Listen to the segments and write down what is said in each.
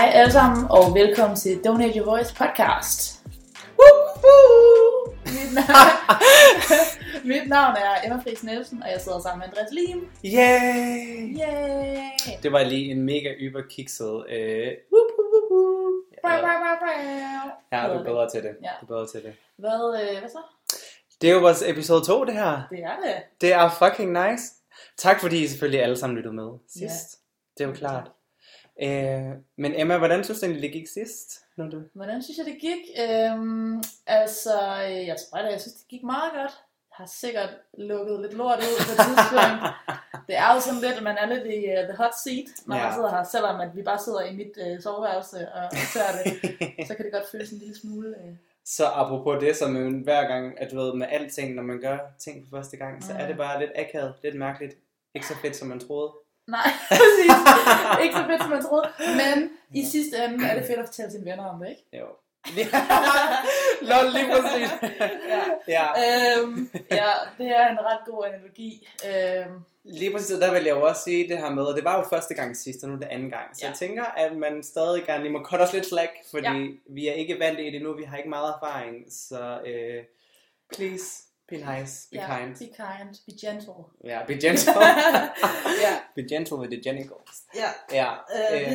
Hej alle sammen, og velkommen til Donate Your Voice podcast. Mit navn er Emma Friis Nielsen, og jeg sidder sammen med Andreas Lim. Yay! Yay! Det var lige en mega yberkikset. Ja, du er bedre til det. Ja. Du er bedre til det. Hvad så? Det er jo vores episode 2, det her. Det er det. Det er fucking nice. Tak fordi I selvfølgelig alle sammen lyttede med sidst. Yeah. Det er jo klart. Men Emma, hvordan synes du egentlig, det gik sidst? Hvordan synes jeg, det gik? Jeg synes, det gik meget godt. Jeg har sikkert lukket lidt lort ud på et tidspunkt. Det er jo sådan lidt, man er lidt i the hot seat, når man sidder her. Selvom at vi bare sidder i mit soveværelse og optager det, så kan det godt føles en lille smule... Så apropos det, som hver gang, at du ved, med alting, når man gør ting for første gang, så er det bare lidt akavet, lidt mærkeligt. Ikke så fedt, som man troede. Nej, præcis. Ikke så fedt, som man troede. Men i sidste ende er det fedt at fortælle sine venner om det, ikke? Jo. Lol, lige præcis. Ja, det er en ret god analogi. Lige præcis, der vil jeg jo også sige det her med, og det var jo første gang sidst, og nu det anden gang. Så jeg tænker, at man stadig gerne lige må cut os lidt slack, fordi vi er ikke vant i det nu, vi har ikke meget erfaring. Så please, be nice, be kind. Be kind, be gentle. Ja, be gentle. Be gentle with the genitals. Det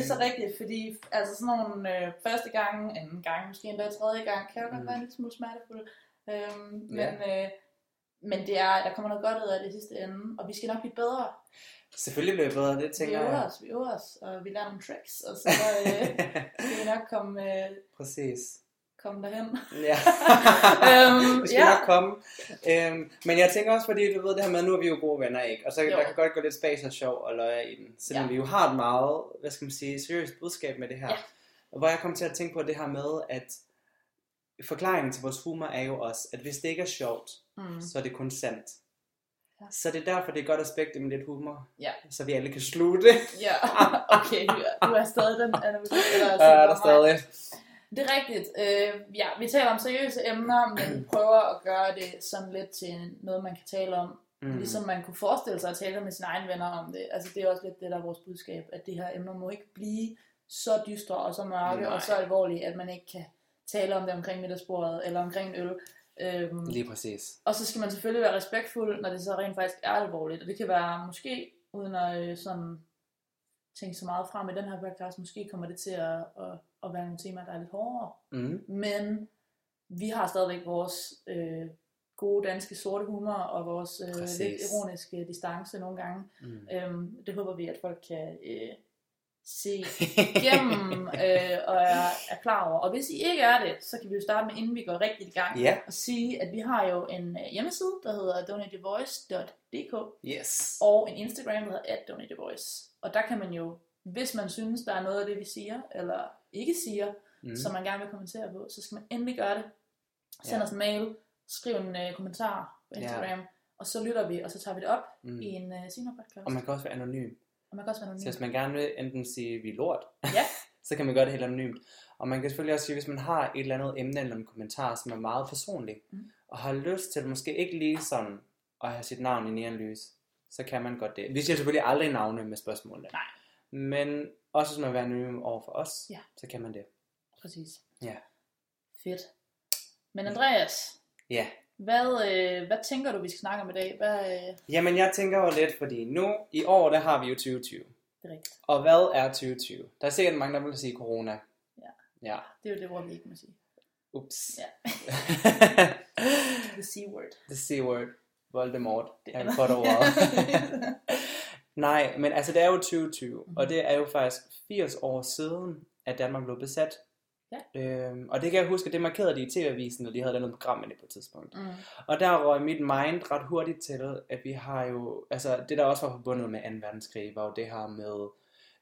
er så rigtigt, fordi altså sådan nogle første gang, anden gang, måske endda tredje gang, kan jo godt være en lille smule smertefulde. Men det er, der kommer noget godt ud af det sidste ende, og vi skal nok blive bedre. Selvfølgelig bliver vi bedre, det tænker jeg. Vi øver os, og vi lærer nogle tricks, og så skal vi nok komme derhen. Ja, vi skal nok komme. Men jeg tænker også, fordi du ved det her med, nu er vi jo gode venner, ikke? Og så der kan godt gå lidt spas og sjov og løje i den, selvom vi jo har et meget, hvad skal man sige, seriøst budskab med det her. Ja. Hvor jeg kom til at tænke på det her med, at forklaringen til vores humor er jo også, at hvis det ikke er sjovt, så er det kun sandt. Ja. Så det er derfor, det er et godt aspekt med lidt humor, så vi alle kan slutte. Ja, okay, du er stadig den analyse. Ja, der er stadig. Det er rigtigt. Vi taler om seriøse emner, men prøver at gøre det sådan lidt til noget, man kan tale om. Ligesom man kunne forestille sig at tale med sine egne venner om det. Altså det er også lidt det, der er vores budskab, at det her emner må ikke blive så dystre og så mørke og så alvorlige, at man ikke kan tale om det omkring middagsbordet eller omkring en øl. Lige præcis. Og så skal man selvfølgelig være respektfuld, når det så rent faktisk er alvorligt. Og det kan være måske, uden at sådan tænke så meget frem i den her podcast, måske kommer det til at være nogle temaer, der er lidt hårdere. Men vi har stadigvæk vores gode danske sorte humor og vores lidt ironiske distance nogle gange. Det håber vi, at folk kan se igennem og er klar over. Og hvis I ikke er det, så kan vi jo starte med, inden vi går rigtig i gang, og sige, at vi har jo en hjemmeside, der hedder donateyourvoice.dk og en Instagram, der hedder @donateyourvoice. Og der kan man jo, hvis man synes, der er noget af det, vi siger, eller ikke siger, som man gerne vil kommentere på, så skal man endelig gøre det. Send os en mail, skriv en kommentar på Instagram, og så lytter vi, og så tager vi det op i en senere podcast. Og man kan også være anonym. Så hvis man gerne vil enten sige, vi er lort, så kan man gøre det helt anonymt. Og man kan selvfølgelig også sige, hvis man har et eller andet emne eller en kommentar, som er meget personlig, og har lyst til måske ikke lige sådan at have sit navn i neonlys, så kan man godt det. Vi siger selvfølgelig aldrig navne med spørgsmålene. Nej. Men også hvis man vil være anonym over for os, så kan man det. Præcis. Ja. Fedt. Men Andreas? Ja. Hvad tænker du, vi skal snakke om i dag? Jamen, jeg tænker jo lidt, fordi nu i år, der har vi jo 2020. Det er rigtigt. Og hvad er 2020? Der er sikkert mange, der vil sige corona. Ja. Det er jo det, hvor vi ikke må sige. Ups. Ja. The C-word. The C-word. Voldemort. Det er godt over. Nej, men altså, det er jo 2020. Og det er jo faktisk 80 år siden, at Danmark blev besat. Ja. Og det kan jeg huske, det markerede de i TV-avisen, når de havde lavet et program med det på et tidspunkt. Og der røg mit mind ret hurtigt til, at vi har jo, altså det der også var forbundet med 2. verdenskrig, var jo det her med,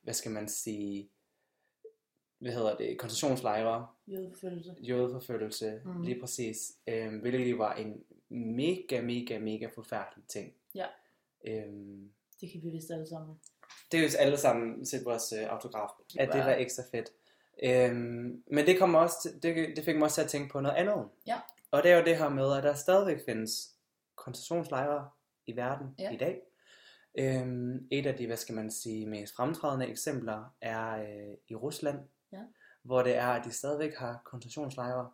hvad skal man sige, koncentrationslejre, jødeforfølgelse, lige præcis, hvilket var en mega forfærdelig ting. Ja. Det kan vi vist alle sammen. Det er jo alle sammen set vores autograf, at det var ekstra fedt. Men det kom også det fik mig også til at tænke på noget andet. Ja. Og det er jo det her med, at der stadigvæk findes koncentrationslejre i verden i dag. Et af de, mest fremtrædende eksempler er i Rusland ja. Hvor det er, at de stadigvæk har koncentrationslejre.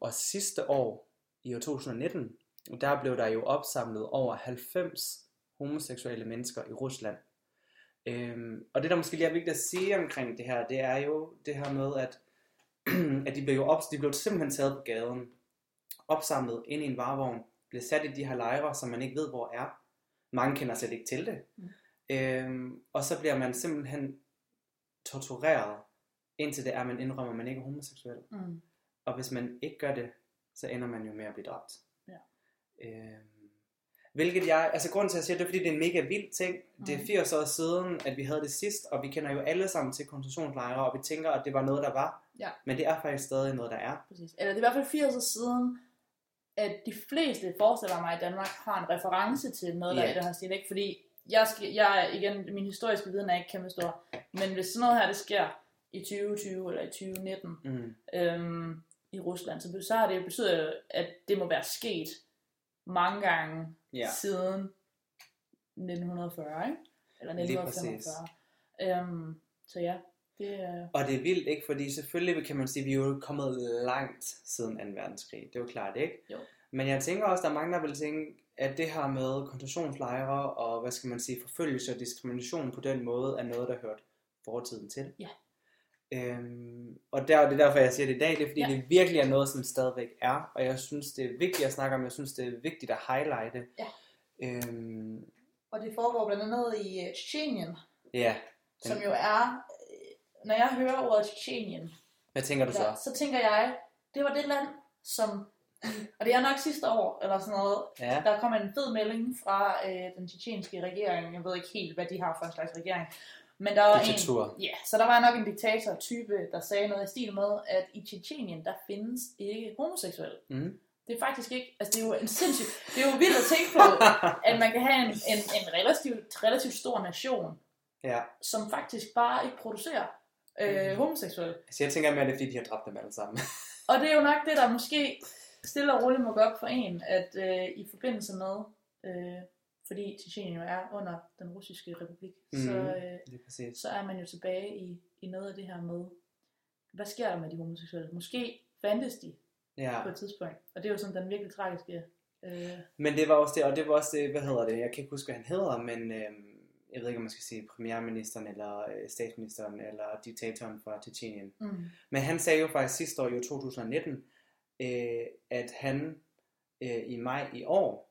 Og sidste år, i år 2019, der blev der jo opsamlet over 90 homoseksuelle mennesker i Rusland. Og det der måske lige er vigtigt at sige omkring det her, det er jo det her med, at de blev simpelthen taget på gaden, opsamlet ind i en varevogn, blev sat i de her lejre, som man ikke ved hvor er. Mange kender slet ikke til det. Mm. Og så bliver man simpelthen tortureret, indtil det er, man indrømmer, at man ikke er homoseksuel. Mm. Og hvis man ikke gør det, så ender man jo med at blive dræbt. Ja. Hvilket jeg, altså grunden til at sige det, er fordi det er en mega vild ting. Mm. Det er 80 år siden, at vi havde det sidst, og vi kender jo alle sammen til koncentrationslejre, og vi tænker, at det var noget, der var. Ja. Men det er faktisk stadig noget, der er. Præcis. Eller det er i hvert fald 80 år siden, at de fleste forestiller mig, at Danmark har en reference til noget, der er i den her stil, ikke? Fordi jeg igen, min historiske viden er ikke kæmpe stor, men hvis sådan noget her, det sker i 2020 eller i 2019 i Rusland, så har det jo betydet, at det må være sket mange gange siden 1940, ikke? Eller 1945. Så ja. Det. Og det er vildt, ikke? Fordi selvfølgelig kan man sige, at vi er jo kommet langt siden 2. verdenskrig. Det er jo klart, ikke? Jo. Men jeg tænker også, at der er mange, der vil tænke, at det her med koncentrationslejre og, hvad skal man sige, forfølgelse og diskrimination på den måde, er noget, der hørt fortiden til. Ja. Og det er derfor, jeg siger det i dag, det er fordi det virkelig er noget, som stadigvæk er. Og jeg synes, det er vigtigt at snakke om, jeg synes, det er vigtigt at highlighte. Ja. Og det foregår blandt andet i Tjetjenien. Ja. Som jo er... Når jeg hører ordet Tjetjenien, hvad tænker du så? Så tænker jeg, det var det land, som... Og det er nok sidste år, eller sådan noget. Ja. Der kom en fed melding fra den tjetjenske regering. Jeg ved ikke helt, hvad de har for en slags regering. Men der var så der var nok en diktator-type, der sagde noget i stil med, at i Tjetjenien, der findes ikke homoseksuelle. Mm. Det er faktisk ikke... Altså, det er jo en sindssygt... Det er jo vildt at tænke på, at man kan have en relativt stor nation, som faktisk bare ikke producerer homoseksuelle. Så jeg tænker mere, at det er, fordi de har dræbt dem alle sammen. Og det er jo nok det, der måske stille og roligt må gå op for en, at i forbindelse med, fordi Tjetjenien jo er under den russiske republik, så er man jo tilbage i noget af det her med, hvad sker der med de homoseksuelle? Måske fandtes de på et tidspunkt, og det er jo sådan den virkelig tragiske... Men det var også det, og det var også det, hvad hedder det? Jeg kan ikke huske, hvad han hedder, men... jeg ved ikke, om man skal sige premierministeren, eller statsministeren, eller diktatoren fra Tjetjenien. Mm. Men han sagde jo faktisk sidste år, i 2019, at han i maj i år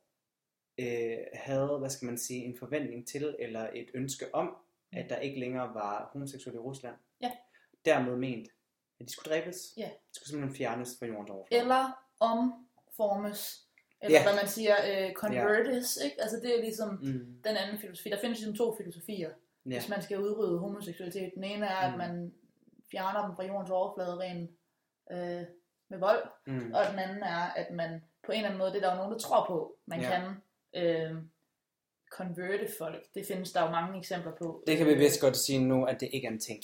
havde, hvad skal man sige, en forventning til, eller et ønske om, at der ikke længere var homoseksuelle i Rusland. Ja. Dermed ment, at de skulle dræbes. Ja. De skulle simpelthen fjernes fra jordens overflade. Eller omformes. Eller hvad man siger, convertis, ikke? Altså det er ligesom den anden filosofi. Der findes ligesom to filosofier, hvis man skal udrydde homoseksualitet. Den ene er, at man fjerner dem fra jordens overflade rent med vold. Mm. Og den anden er, at man på en eller anden måde, det er der jo nogen, der tror på, man kan converte folk. Det findes der jo mange eksempler på. Det kan vi vist godt sige nu, at det ikke er en ting.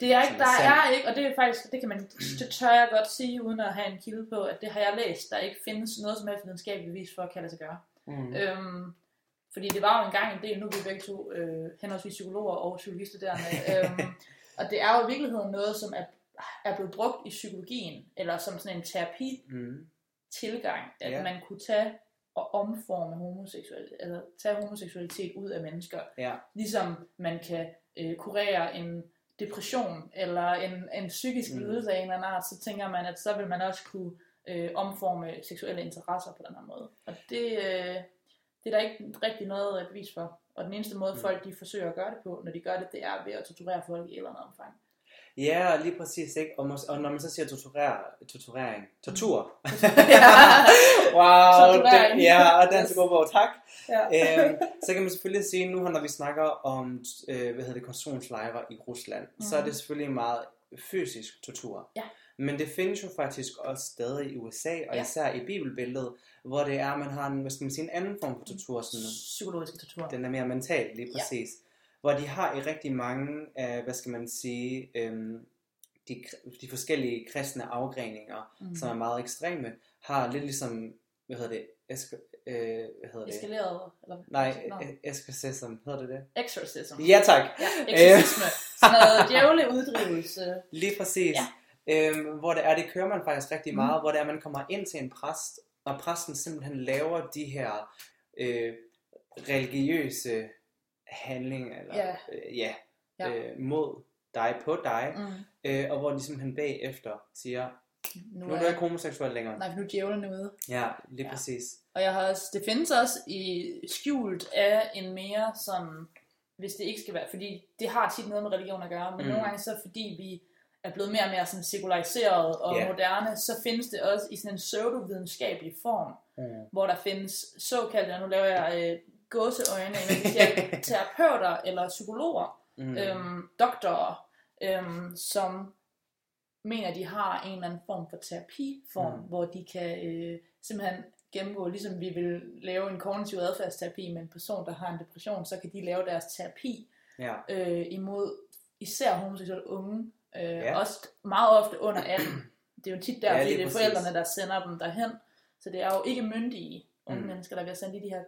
Det er ikke, der er ikke, og det er faktisk, det kan man, det tør jeg godt sige, uden at have en kilde på, at det har jeg læst, der ikke findes noget som helst videnskabeligt bevis for, at kan lade sig gøre. Mm. Fordi det var jo engang en del, nu er vi begge to henholdsvis psykologer og psykologistuderende, og det er jo i virkeligheden noget, som er blevet brugt i psykologien, eller som sådan en terapi-tilgang, at man kunne tage og omforme homoseksualitet, eller tage homoseksualitet ud af mennesker, ligesom man kan kurere en depression eller en psykisk lidelse af en eller anden art, så tænker man, at så vil man også kunne omforme seksuelle interesser på den her måde. Og det er der ikke rigtig noget at bevise for. Og den eneste måde folk de forsøger at gøre det på, når de gør det, det er ved at torturere folk i et eller andet omfang. Ja, lige præcis, ikke? Og når man så siger tortur. Wow, det, ja, og den så god bog, tak. Ja. Så kan man selvfølgelig sige, nu når vi snakker om, koncentrationslejre i Rusland, så er det selvfølgelig meget fysisk tortur. Ja. Men det findes jo faktisk også stadig i USA, og især i bibelbilledet, hvor det er, man har en anden form for tortur. Psykologisk tortur. Den er mere mental, lige præcis. Ja. Hvor de har i rigtig mange af, hvad skal man sige, de forskellige kristne afgreninger, som er meget ekstreme, har lidt ligesom, Eskaleret, eller? Nej, exorcism, hedder det det? Exorcism. Ja, tak. Ja, exorcisme. Sådan noget djævle uddrivelse. Lige præcis. Ja. Hvor det er, det kører man faktisk rigtig meget, hvor det er, man kommer ind til en præst, og præsten simpelthen laver de her religiøse handlinger, eller mod dig, på dig, og hvor de simpelthen bagefter siger, nu er du ikke homoseksuel længere. Nej, for nu er djævlerne ude. Ja, lige præcis. Og jeg har også, det findes også i skjult af en mere sådan, hvis det ikke skal være, fordi det har tit noget med religion at gøre, men nogle gange så, fordi vi er blevet mere og mere sådan sekulariseret og moderne, så findes det også i sådan en pseudovidenskabelig form, hvor der findes såkaldte, og nu laver jeg gåseøjne, terapeuter eller psykologer, doktorer, som mener, de har en eller anden form for terapiform, hvor de kan simpelthen gennemgå, ligesom vi vil lave en kognitiv adfærdsterapi med en person, der har en depression, så kan de lave deres terapi imod især homoseksuelle unge, også meget ofte under 18. Det er jo tit derfor, det er forældrene, der sender dem derhen, så det er jo ikke myndige unge mennesker, der bliver sendt i de her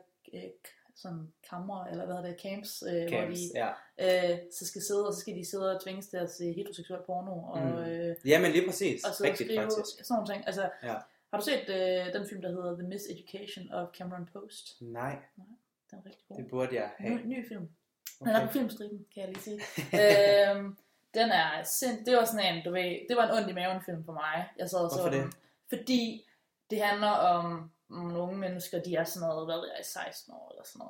sådan kamre, eller hvad hedder det, camps, hvor de så skal sidde, og så skal de sidde og tvinges til at se heteroseksuel porno, og jamen lige præcis, og så rigtigt skrive, faktisk sådan nogle ting, altså, har du set den film, der hedder The Miseducation of Cameron Post? Nej, den er rigtig god, det burde jeg have. Ny film, den er på filmstriben, kan jeg lige sige. Den er det var sådan en, du ved, det var en ondt i maven film for mig, jeg sad og så den, fordi det handler om nogle unge mennesker, de er sådan noget, hvad ved jeg, 16 år eller sådan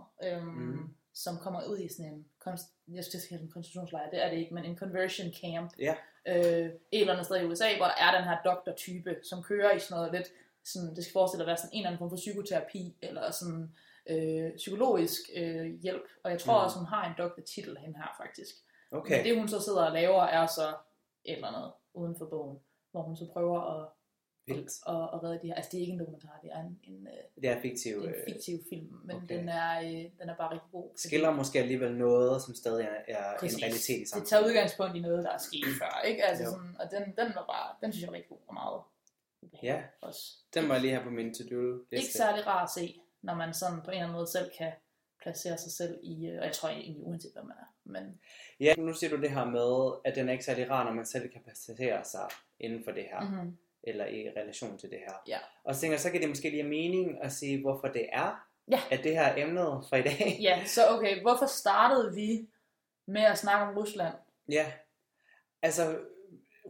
noget, som kommer ud i sådan en, jeg skal kalde en konstitutionslejr, det er det ikke, men en conversion camp, et eller andet sted i USA, hvor der er den her doktortype, som kører i sådan noget lidt, sådan, det skal forestille at være sådan en eller anden form for psykoterapi, eller sådan psykologisk hjælp, og jeg tror også, hun har en doktortitel hende her faktisk, men det hun så sidder og laver, er så et eller andet uden for bogen, hvor hun så prøver at og redde de her, altså det er ikke en dokumentar, det er en fiktiv film, men den er bare rigtig god. Skiller måske alligevel noget, som stadig er en realitet i samfundet. Det tager udgangspunkt i noget, der er sket før, ikke? Altså sådan, og den var bare, den synes jeg var rigtig god og meget. Ja, også. Den var lige her på min to-do-liste. Ikke særlig rar at se, når man sådan på en eller anden måde selv kan placere sig selv i, og jeg tror egentlig uanset hvad man er. Men ja, nu siger du det her med, at den er ikke særlig rar, når man selv kan placere sig inden for det her. Mm-hmm. Eller i relation til det her. Ja. Og så tænker jeg, så kan det måske lige have mening at sige, hvorfor det er, at det her er emnet for i dag. Ja, så okay, hvorfor startede vi med at snakke om Rusland? Ja, altså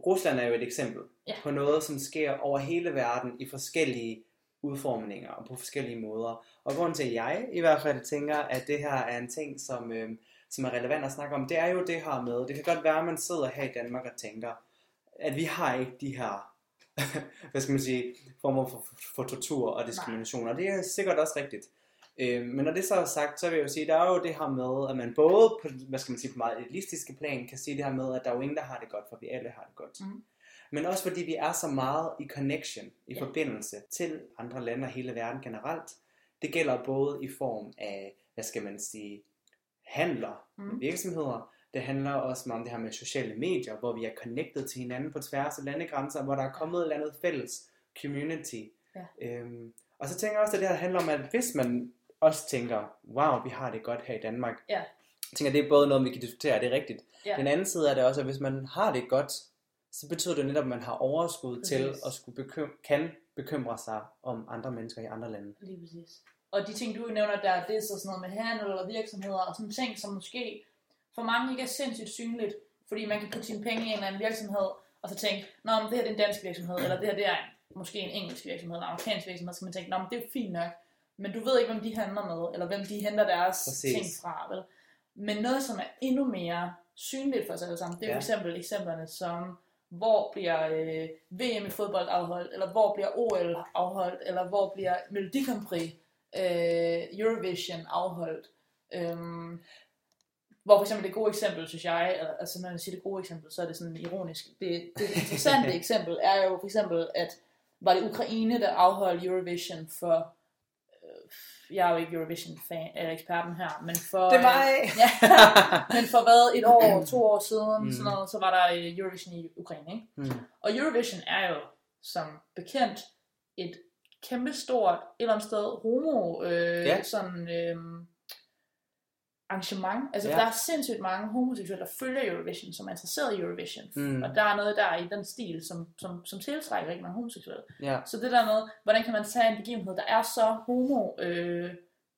Rusland er jo et eksempel på noget, som sker over hele verden i forskellige udformninger og på forskellige måder. Og grunden til, at jeg i hvert fald tænker, at det her er en ting, som er relevant at snakke om, det er jo det her med, det kan godt være, at man sidder her i Danmark og tænker, at vi har ikke de her hvad skal man sige, former for tortur og diskrimination, og det er sikkert også rigtigt, men når det så er sagt, så vil jeg jo sige, der er jo det her med, at man både på, hvad skal man sige, på meget elitistiske plan kan sige det her med, at der er jo ingen, der har det godt, for vi alle har det godt, men også fordi vi er så meget i connection, i forbindelse til andre lande og hele verden generelt. Det gælder både i form af, hvad skal man sige, handler med virksomheder. Det handler også om det her med sociale medier, hvor vi er connected til hinanden på tværs af landegrænser, hvor der er kommet et eller andet fælles community. Ja. Og så tænker jeg også, at det her handler om, at hvis man også tænker, wow, vi har det godt her i Danmark. Ja. Jeg tænker, det er både noget, vi kan diskutere, det er rigtigt. Ja. Den anden side er det også, at hvis man har det godt, så betyder det netop, at man har overskud til at skulle kan bekymre sig om andre mennesker i andre lande. Lige præcis. Og de ting, du nævner der, det er så sådan noget med handel og virksomheder og sådan ting, som måske for mange ikke er sindssygt synligt, fordi man kan putte sine penge i en eller anden virksomhed, og så tænke, nå, men det her det er en dansk virksomhed, eller det her det er måske en engelsk virksomhed, eller en amerikansk virksomhed, så kan man tænke, nå, men det er fint nok, men du ved ikke, hvem de handler med, eller hvem de henter deres ting fra, vel? Men noget, som er endnu mere synligt for os alle sammen, det er for eksempel eksemplerne som, hvor bliver VM i fodbold afholdt, eller hvor bliver OL afholdt, eller hvor bliver Melodi Grand Prix, Eurovision afholdt, hvor for eksempel det gode eksempel, synes jeg, altså når man siger det gode eksempel, så er det sådan ironisk. Det interessante eksempel er jo for eksempel, at var det Ukraine, der afholdt Eurovision for, jeg er jo ikke Eurovision-fan, eller eksperten her, men for, det var men for hvad, 1 år, 2 år siden, sådan noget, så var der Eurovision i Ukraine, ikke? Og Eurovision er jo som bekendt et kæmpestort et eller andet sted homo sådan arrangement. Altså der er sindssygt mange homoseksuelle der følger Eurovision, som er interesseret i Eurovision. Og der er noget der i den stil som tiltrækker rigtig mange homoseksuelle. Så det der med, hvordan kan man tage en begivenhed der er så homo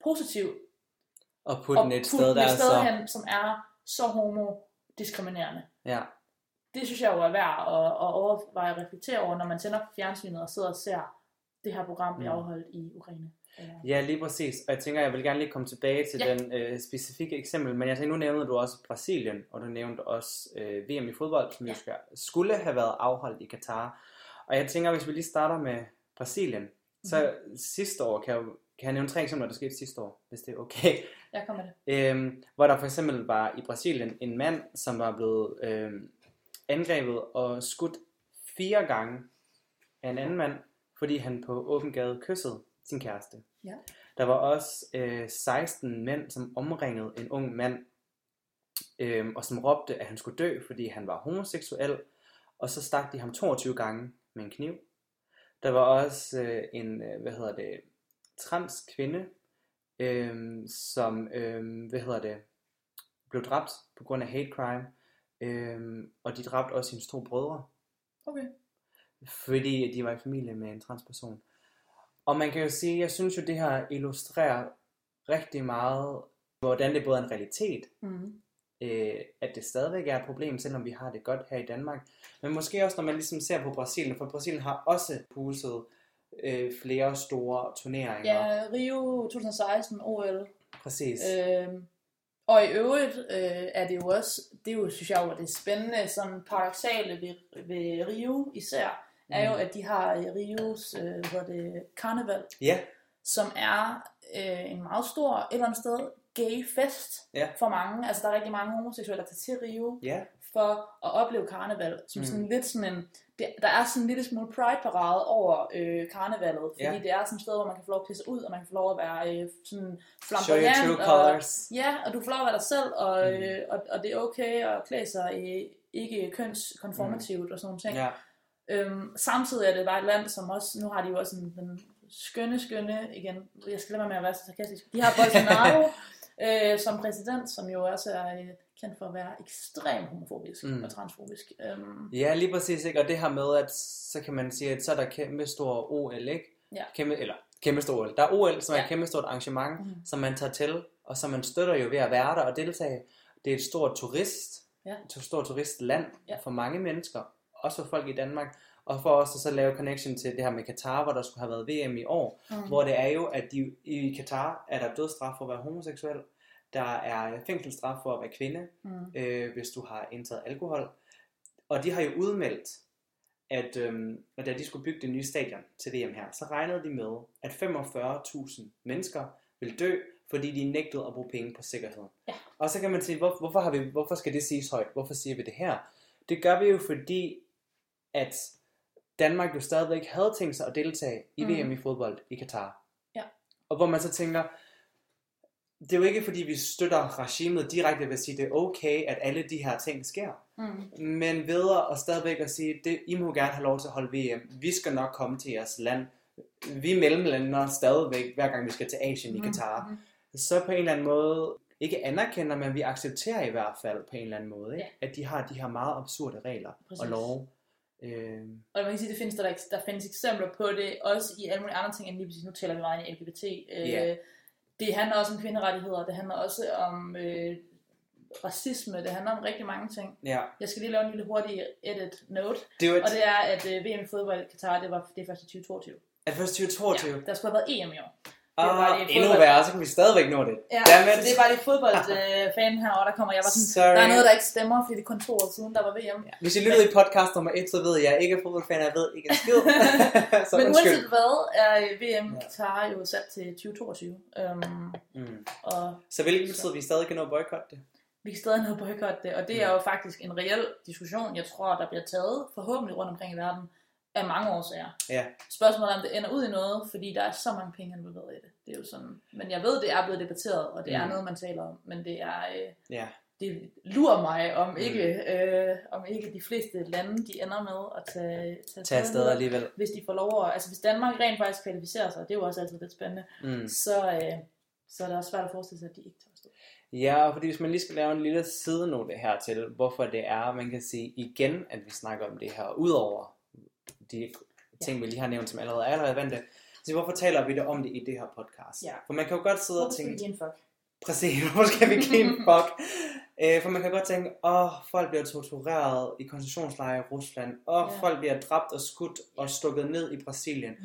positiv og putte den et sted der er så hen, som er så homo diskriminerende. Ja. Det synes jeg jo er værd at overveje og reflektere over, når man tænder fjernsynet og sidder og ser det her program bliver afholdt i Ukraine. Ja, lige præcis. Og jeg tænker, jeg vil gerne lige komme tilbage til den specifikke eksempel, men jeg tænker, nu nævnte du også Brasilien, og du nævnte også VM i fodbold, som skulle have været afholdt i Qatar. Og jeg tænker, hvis vi lige starter med Brasilien, så sidste år kan jeg nævne 3 eksempler, der skete sidste år, hvis det er okay. Jeg kommer det. Hvor der for eksempel var i Brasilien en mand, som var blevet angrebet og skudt 4 gange af en anden mand, fordi han på åben gade kyssede sin kæreste. Ja. Der var også 16 mænd, som omringede en ung mand, og som råbte, at han skulle dø, fordi han var homoseksuel, og så stak de ham 22 gange med en kniv. Der var også en trans kvinde, som blev dræbt på grund af hate crime, og de dræbte også hendes 2 brødre. Okay. Fordi de var i familie med en transperson. Og man kan jo sige, jeg synes jo det her illustrerer rigtig meget, hvordan det både er en realitet, at det stadigvæk er et problem, selvom vi har det godt her i Danmark. Men måske også når man ligesom ser på Brasilien, for Brasilien har også huset flere store turneringer. Ja, Rio 2016, OL. Præcis. Og i øvrigt er det jo også, det er jo, synes jeg, det spændende, sådan paradoksale ved Rio især, er jo, at de har Rios karneval, som er en meget stor, et eller andet sted, gay fest for mange. Altså der er rigtig mange homoseksuelle, der tager til Rio for at opleve karneval, som sådan lidt sådan en, der er sådan en lille smule pride-parade over karnevalet, fordi det er sådan et sted, hvor man kan få lov at pisse ud, og man kan få lov at være sådan flamboyant, og, og du får lov at være dig selv, og, og det er okay at klæde sig ikke kønskonformativt og sådan nogle ting. Ja. Samtidig er det bare et land, som også, nu har de jo også den skønne, igen, jeg skal lade være med at være så sarkastisk, de har Bolsonaro som præsident, som jo også er kendt for at være ekstremt homofobisk og transfobisk. Ja, lige præcis, ikke? Og det her med, at så kan man sige, at så er der kæmpe stor OL, ikke? Ja. Kæmpe stor OL. Der er OL, som er et kæmpe stort arrangement, som man tager til, og som man støtter jo ved at være der og deltage. Det er et stort turistland for mange mennesker. Også for folk i Danmark, og for os at så lave connection til det her med Qatar, hvor der skulle have været VM i år, hvor det er jo, at i Qatar er der dødsstraf for at være homoseksuel, der er fængselsstraf for at være kvinde, hvis du har indtaget alkohol, og de har jo udmeldt, at da de skulle bygge det nye stadion til VM her, så regnede de med, at 45.000 mennesker ville dø, fordi de nægtede at bruge penge på sikkerhed. Ja. Og så kan man sige, hvorfor skal det siges højt? Hvorfor siger vi det her? Det gør vi jo, fordi at Danmark jo stadigvæk havde tænkt sig at deltage i VM i fodbold i Qatar. Ja. Og hvor man så tænker, det er jo ikke fordi vi støtter regimet direkte ved at sige, det er okay, at alle de her ting sker. Men ved at stadigvæk at sige, I må gerne have lov til at holde VM. Vi skal nok komme til jeres land. Vi mellemlander stadigvæk, hver gang vi skal til Asien i Qatar. Så på en eller anden måde, ikke anerkender, men vi accepterer i hvert fald på en eller anden måde, ikke? At de har de her meget absurde regler og love. Og man kan sige, at der findes eksempler på det, også i alle mulige andre ting, end lige præcis nu tæller vi meget i LGBT. Det handler også om kvinderettigheder, det handler også om racisme, det handler om rigtig mange ting. Ja. Jeg skal lige lave en lille hurtig edit note, og det er, at VM i fodbold i Qatar, det er først i 2022. Er det først 2022? Ja, der skulle have været EM i år. Endnu værre, så kan vi stadigvæk nå det. Ja, det er bare lige fodboldfanen herovre, der kommer. Jeg var sådan, der er noget, der ikke stemmer, fordi det kun 2 år siden, der var VM. Ja. Hvis I lyttede i podcast nummer 1, så ved jeg ikke, at fodboldfanen jeg ved ikke en skid. Men uanset hvad, er VM Qatar jo sat til 2022. Så hvilket betyder, vi stadig kan nå at boykotte det? Vi kan stadig nå at boykotte det, og det er jo faktisk en reel diskussion, jeg tror, der bliver taget forhåbentlig rundt omkring i verden. Af mange årsager. Ja. Spørgsmålet er, om det ender ud i noget, fordi der er så mange penge involveret i det. Det er jo sådan, men jeg ved, det er blevet debatteret, og det er noget, man taler om, men det er det lurer mig, om ikke, om ikke de fleste lande, de ender med at tage afsted alligevel. Hvis de får lov at, altså hvis Danmark rent faktisk kvalificerer sig, det er jo også altid lidt spændende, så er det også svært at forestille sig, at de ikke tager afsted. Ja, fordi hvis man lige skal lave en lille sidenote her til, hvorfor det er, man kan sige igen, at vi snakker om det her, udover de ting, vi lige har nævnt, som allerede er relevante. Så hvorfor taler vi det om det i det her podcast? Ja. For man kan jo godt sidde og tænke... Præcis, hvor skal vi give en fuck? For man kan godt tænke, folk bliver tortureret i koncentrationslejre i Rusland. Folk bliver dræbt og skudt og stukket ned i Brasilien.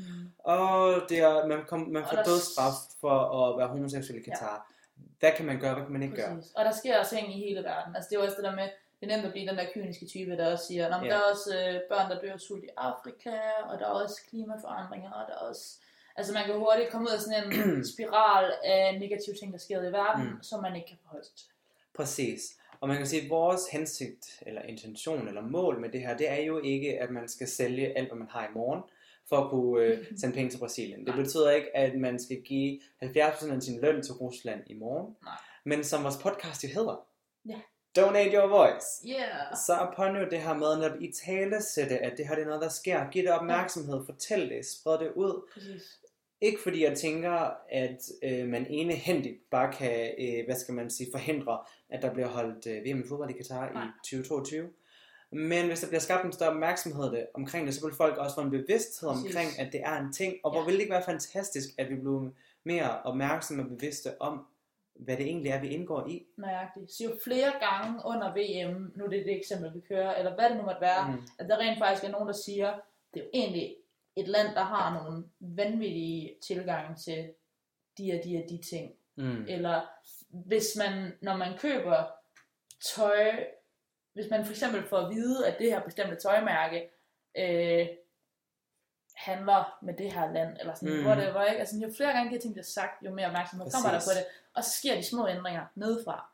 Man får dødsstraf for at være homoseksuel i Qatar. Hvad kan man gøre, hvad kan man ikke gøre? Og der sker også ting i hele verden. Altså det er jo også det der med, det er nemt at blive den der kyniske type, der også siger, der er også børn, der dør af sult i Afrika, og der er også klimaforandringer, og der er også... Altså man kan hurtigt komme ud af sådan en spiral af negative ting, der sker i verden, som man ikke kan forholde sig til. Præcis. Og man kan sige, at vores hensigt, eller intention, eller mål med det her, det er jo ikke, at man skal sælge alt, hvad man har i morgen, for at kunne sende penge til Brasilien. Det betyder ikke, at man skal give 70% af sin løn til Rusland i morgen. Nej. Men som vores podcast jo hedder, Donate Your Voice, så er pånød det her med, når vi i tale sætte, at det her det er noget, der sker. Giv det opmærksomhed, fortæl det, spred det ud. Præcis. Ikke fordi jeg tænker, at man enehændigt bare kan, forhindre, at der bliver holdt VM i fodbold i Qatar i 2022. Men hvis der bliver skabt en større opmærksomhed omkring det, så vil folk også få en bevidsthed omkring, at det er en ting. Og hvor ville det ikke være fantastisk, at vi blev mere opmærksomme og bevidste om, hvad det egentlig er, vi indgår i. Nøjagtigt. Så jo flere gange under VM, nu er det det eksempel, vi kører, eller hvad det nu måtte være, at der rent faktisk er nogen, der siger, det er jo egentlig et land, der har nogle vanvittige tilgange til de og de og de ting. Eller hvis man, når man køber tøj, hvis man for eksempel får at vide, at det her bestemte tøjmærke handler med det her land, eller sådan, whatever, ikke? Altså, jo flere gange de her ting bliver sagt, jo mere opmærksomhed kommer der på det, og så sker de små ændringer nedefra.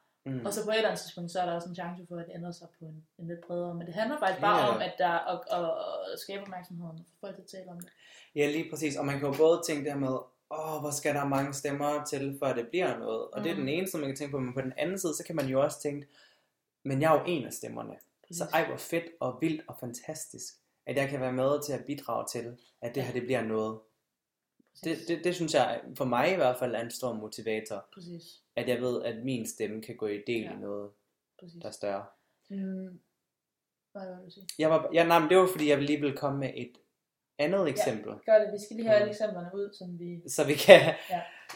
Og så på et eller andet tidspunkt, så er der også en chance for, at det ændrer sig på en lidt bredere. Men det handler faktisk bare om, at der at skabe opmærksomheden, for folk til at tale om det. Ja, lige præcis. Og man kan jo både tænke det her med, hvor skal der mange stemmer til, før det bliver noget. Og det er den ene, som man kan tænke på. Men på den anden side, så kan man jo også tænke, men jeg er jo en af stemmerne. Præcis. Så hvor fedt og vildt og fantastisk, at jeg kan være med til at bidrage til, at det her det bliver noget. Det synes jeg, for mig i hvert fald, er en stor motivator. Præcis. At jeg ved, at min stemme kan gå i del i noget, der er større. Hvad vil du sige? Det var fordi, jeg lige ville komme med et andet eksempel. Ja, gør det. Vi skal lige have alle eksemplerne ud, så vi kan.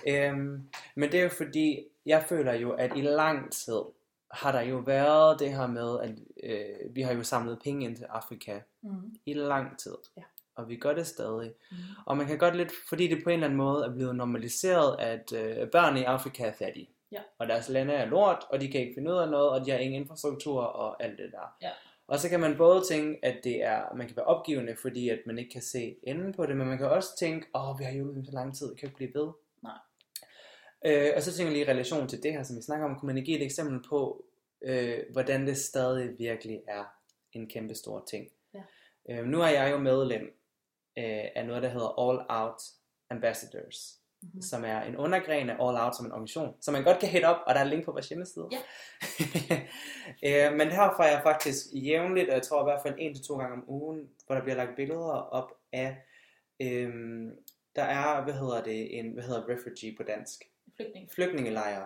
Ja. Men det er jo fordi, jeg føler jo, at i lang tid har der jo været det her med, at vi har jo samlet penge ind til Afrika i lang tid. Ja. Og vi gør det stadig. Og man kan godt lidt, fordi det på en eller anden måde er blevet normaliseret, at børn i Afrika er fattige. Ja. Og deres lande er lort, og de kan ikke finde ud af noget, og de har ingen infrastruktur og alt det der. Ja. Og så kan man både tænke, at det er, man kan være opgivende, fordi at man ikke kan se enden på det, men man kan også tænke, vi har hjulpet dem så lang tid, vi kan ikke blive ved. Nej. Og så tænker jeg lige i relation til det her, som vi snakker om, kunne man give et eksempel på, hvordan det stadig virkelig er en kæmpe stor ting. Ja. Nu er jeg jo medlem af noget, der hedder All Out Ambassadors, som er en undergren af All Out som en organisation, som man godt kan hit op, og der er en link på vores hjemmeside. Yeah. Men her får jeg faktisk jævnligt, og jeg tror i hvert fald 1-2 gange om ugen, hvor der bliver lagt billeder op af, der er, refugee på dansk? Flygtningelejre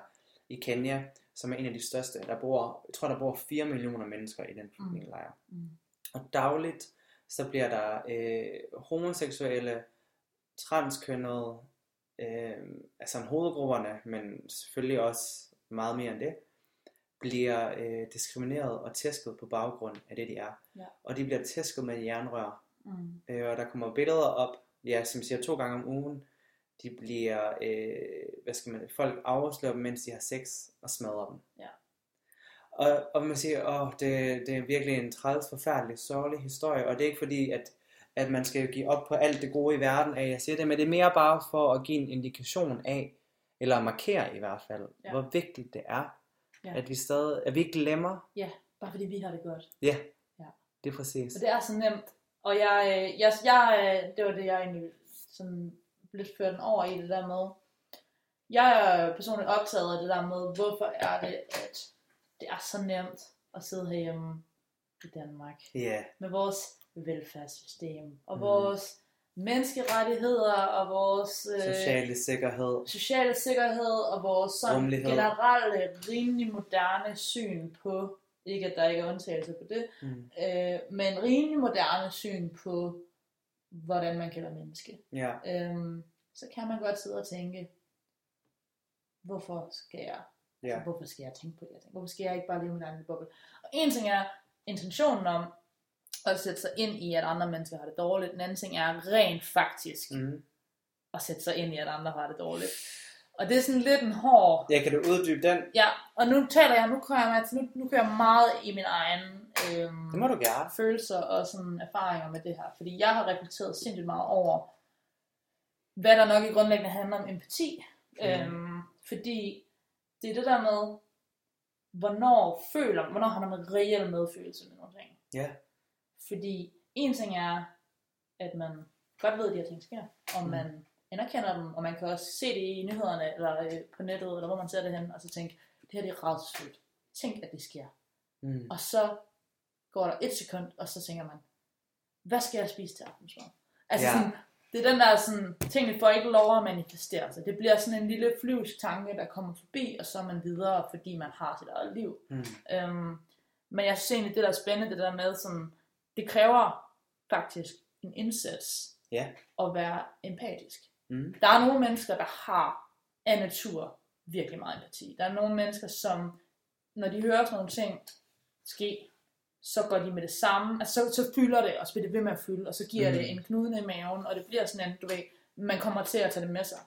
i Kenya, som er en af de største. Der bor 4 millioner mennesker i den flygtningelejre. Og dagligt, så bliver der homoseksuelle, transkønnede, altså hovedgrupperne, men selvfølgelig også meget mere end det, bliver diskrimineret og tæsket på baggrund af det, de er. Ja. Og de bliver tæsket med jernrør. Og der kommer billeder op, som siger 2 gange om ugen. De bliver, folk afslører dem, mens de har sex, og smadrer dem. Ja. Og man siger, det er virkelig en træls, forfærdelig, sørgelig historie. Og det er ikke fordi, at man skal give op på alt det gode i verden af, jeg siger det. Men det er mere bare for at give en indikation af, eller markere i hvert fald, hvor vigtigt det er, at vi ikke glemmer. Ja, bare fordi vi har det godt. Ja, det er præcis. Og det er så nemt. Og jeg det var det, jeg egentlig sådan lidt førte den over i det der med. Jeg er personligt optaget af det der med, hvorfor er det, at Det er så nemt at sidde herhjemme i Danmark. Yeah. Med vores velfærdssystem og vores menneskerettigheder og vores sociale sikkerhed og vores sådan generelle rimelig moderne syn på, ikke at der ikke er undtagelser på det, men rimelig moderne syn på hvordan man kalder menneske. Yeah. Så kan man godt sidde og tænke, hvorfor skal jeg tænke på det? Hvorfor skal jeg ikke bare leve i en anden boble? Og en ting er intentionen om at sætte sig ind i, at andre mennesker har det dårligt. Den anden ting er rent faktisk at sætte sig ind i, at andre har det dårligt. Og det er sådan lidt en hård... Ja, kan du uddybe den? Ja, og nu kører jeg meget i min egen følelser og sådan erfaringer med det her. Fordi jeg har reflekteret sindssygt meget over, hvad der nok i grundlæggende handler om empati. Fordi det er det der med, hvornår har man reel medfølelse med nogle ting. Ja. Fordi en ting er, at man godt ved, at de her ting sker, og man anerkender dem, og man kan også se det i nyhederne, eller på nettet, eller hvor man ser det hen, og så tænke, det her det er rædselsfuldt. Tænk, at det sker. Og så går der et sekund, og så tænker man, hvad skal jeg spise til aftensmad? Altså sådan, det er den der sådan, tingene får ikke lov at manifestere sig. Det bliver sådan en lille flyvsk tanke, der kommer forbi, og så er man videre, fordi man har sit eget liv. Men jeg synes egentlig, det der er spændende, det der med sådan, det kræver faktisk en indsats at være empatisk. Der er nogle mennesker, der har af natur virkelig meget empati. Der er nogle mennesker, som når de hører sådan nogle ting ske, så går de med det samme. Altså så fylder det, og så bliver det ved med at fylde, og så giver det en knude i maven, og det bliver sådan en, du ved, man kommer til at tage det med sig.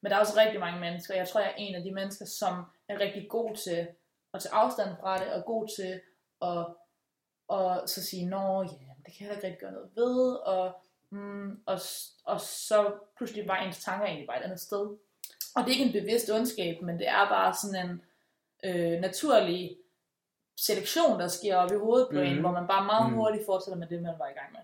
Men der er også rigtig mange mennesker, jeg tror jeg er en af de mennesker, som er rigtig god til at tage afstand fra det, og god til at og så sige, nå ja, det kan jeg ikke rigtig gøre noget ved, og så pludselig var ens tanker egentlig bare et andet sted. Og det er ikke en bevidst ondskab, men det er bare sådan en naturlig selektion, der sker op i hovedet på en, hvor man bare meget hurtigt fortsætter med det, man var i gang med.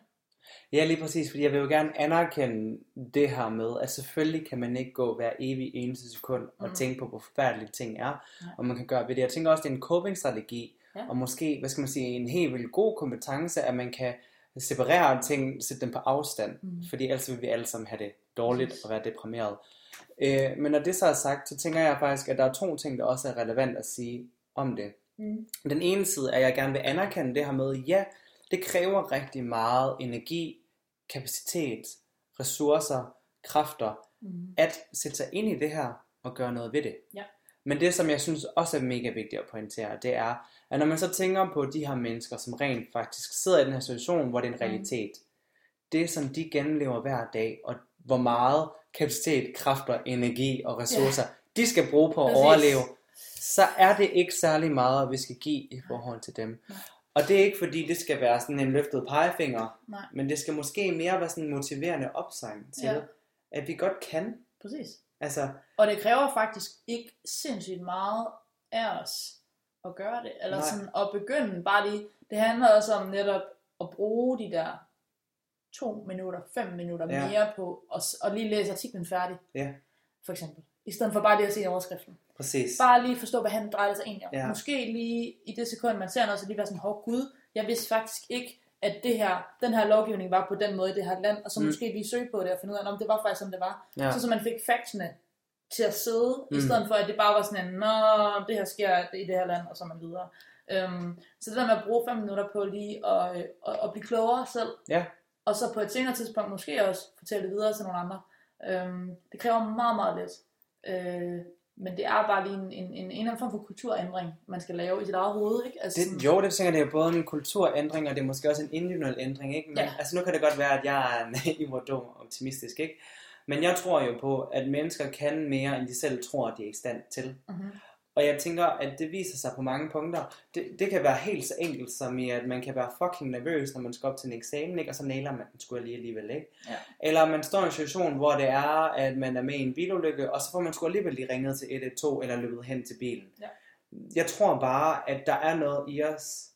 Ja, lige præcis, fordi jeg vil jo gerne anerkende det her med, at selvfølgelig kan man ikke gå hver evig eneste sekund og tænke på, hvor forfærdelige ting er, og man kan gøre ved det. Jeg tænker også, det er en coping-strategi, og måske, hvad skal man sige, en helt vildt god kompetence, at man kan separere ting, sætte dem på afstand, fordi ellers vil vi alle sammen have det dårligt og være deprimeret. Men når det så er sagt, så tænker jeg faktisk, at der er to ting, der også er relevant at sige om det. Den ene side er, at jeg gerne vil anerkende det her med, ja, det kræver rigtig meget energi, kapacitet, ressourcer, kræfter, at sætte sig ind i det her og gøre noget ved det. Ja. Men det, som jeg synes også er mega vigtigt at pointere, det er, at når man så tænker på de her mennesker, som rent faktisk sidder i den her situation, hvor det er en realitet, det som de gennemlever hver dag, og hvor meget kapacitet, kræfter, energi og ressourcer, de skal bruge på at overleve, så er det ikke særlig meget, vi skal give i forhold til dem. Og det er ikke fordi, det skal være sådan en løftet pegefinger, men det skal måske mere være sådan en motiverende opsang til, at vi godt kan. Præcis. Altså, og det kræver faktisk ikke sindssygt meget af os at gøre det, eller sådan at begynde bare lige. Det handler også om netop at bruge de der 2 minutter, 5 minutter mere på og lige læse artiklen færdig, for eksempel, i stedet for bare lige at se overskriften. Præcis. Bare lige forstå, hvad han drejer sig egentlig om. Måske lige i det sekund man ser noget, så lige være sådan, hov gud, jeg vidste faktisk ikke, at det her, den her lovgivning var på den måde i det her land, og så måske lige søge på det og finde ud af, om det var faktisk, som det var. Ja. Så man fik factsene til at sidde, i stedet for, at det bare var sådan en, nå, det her sker i det her land, og så man videre. Så det der med at bruge 5 minutter på lige at blive klogere selv, og så på et senere tidspunkt måske også fortælle det videre til nogle andre. Det kræver meget, meget lidt. Men det er bare lige en form for kulturændring, man skal lave i sit eget hoved, ikke? Altså, det, jo, det tænker jeg, det er både en kulturændring, og det er måske også en individuel ændring, ikke? Men, altså nu kan det godt være, at jeg er naiv og dum og optimistisk, ikke? Men jeg tror jo på, at mennesker kan mere, end de selv tror, de er i stand til. Og jeg tænker, at det viser sig på mange punkter. Det kan være helt så enkelt som i, at man kan være fucking nervøs, når man skal op til en eksamen, ikke? Og så nailer man den sgu alligevel, ikke? Ja. Eller man står i en situation, hvor det er, at man er med i en bilulykke, og så får man sgu alligevel lige ringet til 112 eller løbet hen til bilen. Ja. Jeg tror bare, at der er noget i os,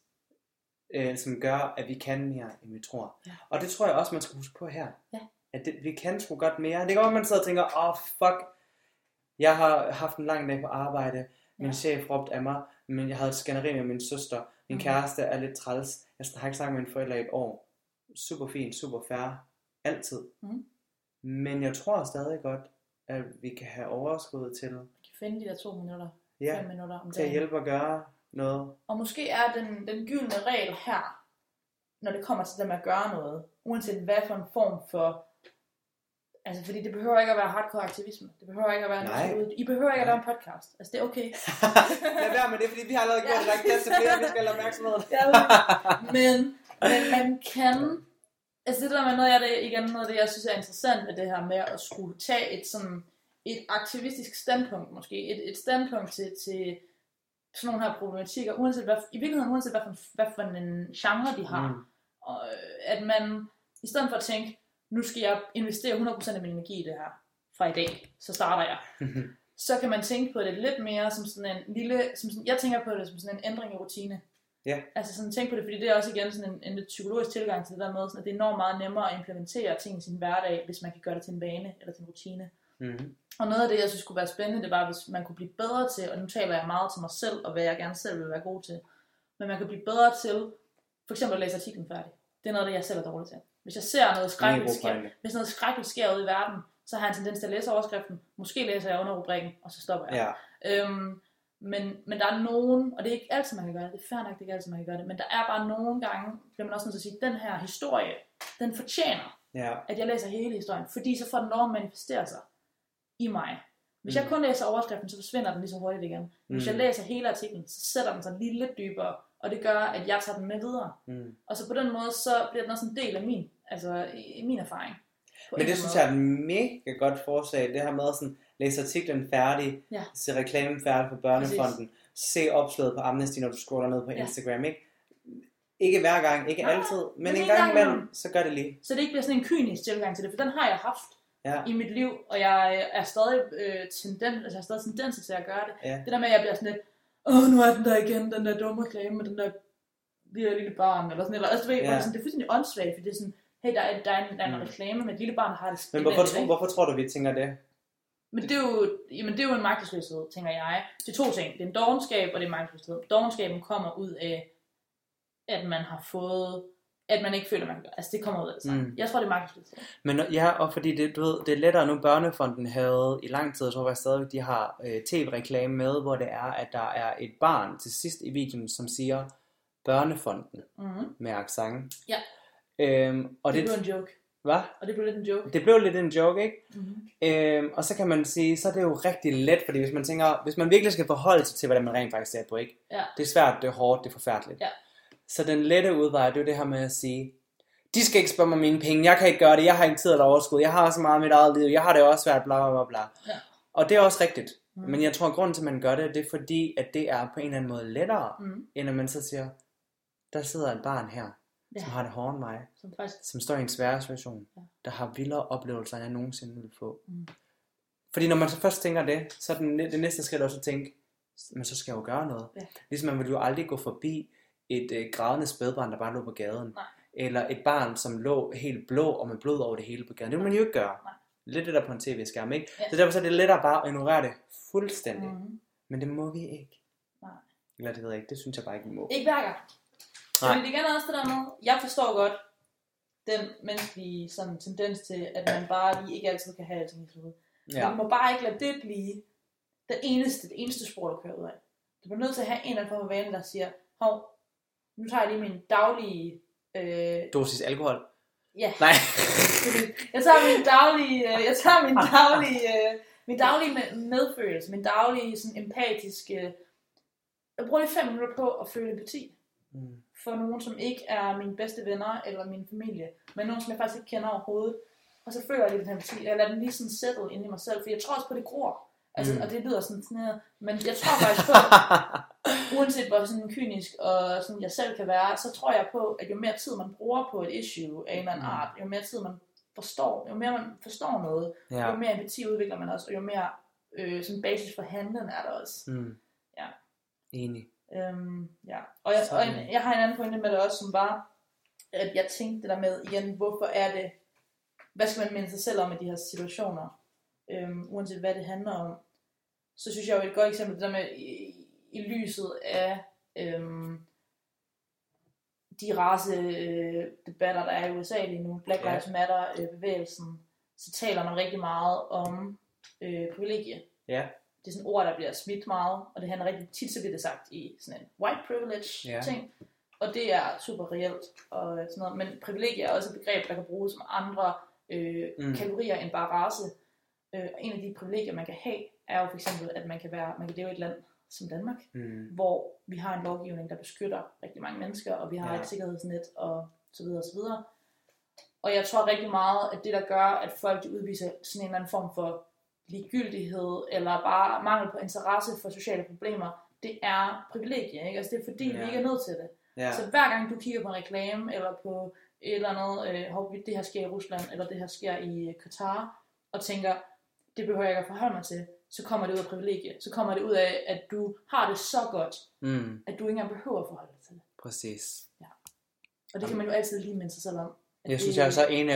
som gør, at vi kan mere, end vi tror. Ja. Og det tror jeg også, man skal huske på her. Ja. At vi kan sgu godt mere. Det kan godt være, man sidder og tænker, fuck, jeg har haft en lang dag på arbejde. Min chef råbte af mig, men jeg havde et skænderi med min søster, min kæreste er lidt træls, jeg har ikke snakket med mine forældre i et år. Super fint, super fair, altid. Mm. Men jeg tror stadig godt, at vi kan have overskud til. Vi kan finde de der 2 minutter, 5 minutter om dagen. Til at hjælpe at gøre noget. Og måske er den gyldne regel her, når det kommer til det med at gøre noget, uanset hvad for en form for, altså fordi det behøver ikke at være hardcore aktivisme, det behøver ikke at være noget, I behøver ikke at lave en podcast, altså det er okay. Lad være med det, fordi vi har allerede gjort det, så flere, vi skal have opmærksomhed. Men man kan, altså det der med noget, jeg synes er interessant med det her med at skulle tage et aktivistisk standpunkt måske, et standpunkt til sådan nogle her problematikker, uanset hvad for en genre de har, og at man i stedet for at tænke, nu skal jeg investere 100% af min energi i det her, fra i dag, så starter jeg. Så kan man tænke på det lidt mere som sådan en lille, jeg tænker på det som sådan en ændring i rutine. Yeah. Altså sådan tænk på det, fordi det er også igen sådan en lidt psykologisk tilgang til det der med, sådan at det er enormt meget nemmere at implementere ting i sin hverdag, hvis man kan gøre det til en vane eller til en rutine. Mm-hmm. Og noget af det, jeg synes kunne være spændende, det var, hvis man kunne blive bedre til, og nu taler jeg meget til mig selv, og hvad jeg gerne selv vil være god til, men man kan blive bedre til, for eksempel at læse artiklen færdig. Det er noget af det, jeg selv er dårlig til. Hvis jeg ser noget skrækkeligt sker ude i verden, så har jeg en tendens til at læse overskriften, måske læser jeg under rubrikken, og så stopper jeg. Yeah. Men der er nogen, og det er ikke altid man kan gøre det, det er fair nok, det er ikke altid man kan gøre det, men der er bare nogle gange, bliver man også nødt til at sige, den her historie, den fortjener, at jeg læser hele historien, fordi så får den lov at manifestere sig i mig. Hvis jeg kun læser overskriften, så forsvinder den lige så hurtigt igen. Hvis jeg læser hele artiklen, så sætter den sig lige lidt dybere, og det gør, at jeg tager den med videre. Og så på den måde, så bliver den også en del af min erfaring. Men det synes jeg er et mega godt forslag, det her med sådan, læse artiklen færdig, se reklamen færdig på Børnefonden, se opslaget på Amnesty, når du scroller ned på Instagram, ikke? Ikke hver gang, ikke altid, men en gang imellem, så gør det lige. Så det ikke bliver sådan en kynisk tilgang til det, for den har jeg haft i mit liv, og jeg er stadig tendens til at gøre det. Ja. Det der med, at jeg bliver sådan lidt, nu er den der igen, den der dumme reklame, med den der lille barn, eller sådan eller altså, du ved, sådan, det er fuldstændig åndssvagt, for det er sådan, hey, der er en reklame, men et lille barn har det skidt. Men hvorfor tror du, vi tænker det? Men det er jo en magtesløshed, tænker jeg. Det er 2 ting. Det er en dovenskab, og det er en magtesløshed. Dovenskaben kommer ud af, at man har fået, at man ikke føler, man gør. Altså det kommer ud af det samme. Jeg tror, det er magtesløshed. Men ja, og fordi det, du ved, det er lettere nu. Børnefonden havde i lang tid, jeg tror jeg stadig, de har tv-reklame med, hvor det er, at der er et barn til sidst i videoen, som siger Børnefonden med accent. Ja. Og det blev en joke. Hva? Og det blev lidt en joke. Det blev lidt en joke, ikke? Og så kan man sige, så er det jo rigtig let, fordi hvis man tænker, hvis man virkelig skal forholde sig til, hvordan man rent faktisk er på, ikke? Ja. Det er svært, det er hårdt, det er forfærdeligt. Ja. Så den lette udvej, det er det her med at sige, de skal ikke spørge mig mine penge, jeg kan ikke gøre det, jeg har ikke tid eller overskud, jeg har så meget af mit eget liv, jeg har det også svært, bla bla bla. Ja. Og det er også rigtigt. Men jeg tror, at grunden til, at man gør det, det er fordi, at det er på en eller anden måde lettere, end at man så siger, der sidder et barn her. Ja. Som har det hårdere end mig, som står i en svær situation, der har vildere oplevelser, end jeg nogensinde ville få. Fordi når man så først tænker det, så er det næste skridt også at tænke, men så skal jeg jo gøre noget. Ja. Ligesom man ville jo aldrig gå forbi et grædende spædbarn, der bare lå på gaden. Nej. Eller et barn, som lå helt blå og med blod over det hele på gaden. Det vil man jo ikke gøre. Nej. Lidt det der på en tv-skærm, ikke? Ja. Så derfor så er det lettere bare at ignorere det fuldstændig. Men det må vi ikke. Nej. Eller det ved jeg ikke, det synes jeg bare ikke, vi må. Ikke hver gang. Men det er også det der med, jeg forstår godt den menneskelige sådan, tendens til, at man bare lige ikke altid kan have alting i hovedet. Man må bare ikke lade det blive det eneste spor, du kører ud af. Du bliver nødt til at have en eller anden form for vane, der siger, hov, nu tager jeg lige min daglige... dosis alkohol? Ja. Nej. Jeg tager min daglige, min daglige medfølelse, min daglige sådan, empatiske... Jeg bruger lige 5 minutter på at føle empati. For nogen, som ikke er mine bedste venner eller min familie, men nogen, som jeg faktisk ikke kender overhovedet. Og så føler jeg lige den her parti, jeg lader den lige sådan sætte ind i mig selv, for jeg tror også på, det gror. Altså, og det lyder sådan noget, men jeg tror faktisk på, uanset hvor sådan kynisk og sådan jeg selv kan være, så tror jeg på, at jo mere tid man bruger på et issue af en eller anden art, jo mere tid man forstår, jo mere man forstår noget, jo mere empati udvikler man også, og jo mere sådan basis for handlen er der også. Ja. Enig. Og jeg har en anden pointe med det også, som var, at jeg tænkte det der med igen, hvorfor er det, hvad skal man minde sig selv om i de her situationer, uanset hvad det handler om. Så synes jeg jo et godt eksempel det der med i lyset af de racedebatter, der er i USA lige nu, Black Lives Matter-bevægelsen, så taler man rigtig meget om privilegie. Yeah. Det er sådan et ord, der bliver smidt meget, og det handler rigtig tit, så bliver det sagt i sådan en white privilege ting. Yeah. Og det er super reelt og sådan noget. Men privilegie er også et begreb, der kan bruges om andre kategorier end bare race. En af de privilegier, man kan have, er jo for eksempel, at man kan leve i et land som Danmark, hvor vi har en lovgivning, der beskytter rigtig mange mennesker, og vi har et sikkerhedsnet og så videre og så videre. Og jeg tror rigtig meget, at det der gør, at folk de udviser sådan en eller anden form for ligegyldighed, eller bare mangel på interesse for sociale problemer, det er privilegier, ikke? Altså det er fordi, vi ikke er nødt til det. Yeah. Så hver gang du kigger på en reklame, eller på et eller andet, hvorvidt det her sker i Rusland, eller det her sker i Qatar, og tænker, det behøver jeg ikke at forholde mig til, så kommer det ud af privilegier. Så kommer det ud af, at du har det så godt, at du ikke engang behøver at forholde dig til det. Præcis. Ja. Og det kan man jo altid lige minde sig selv om. Jeg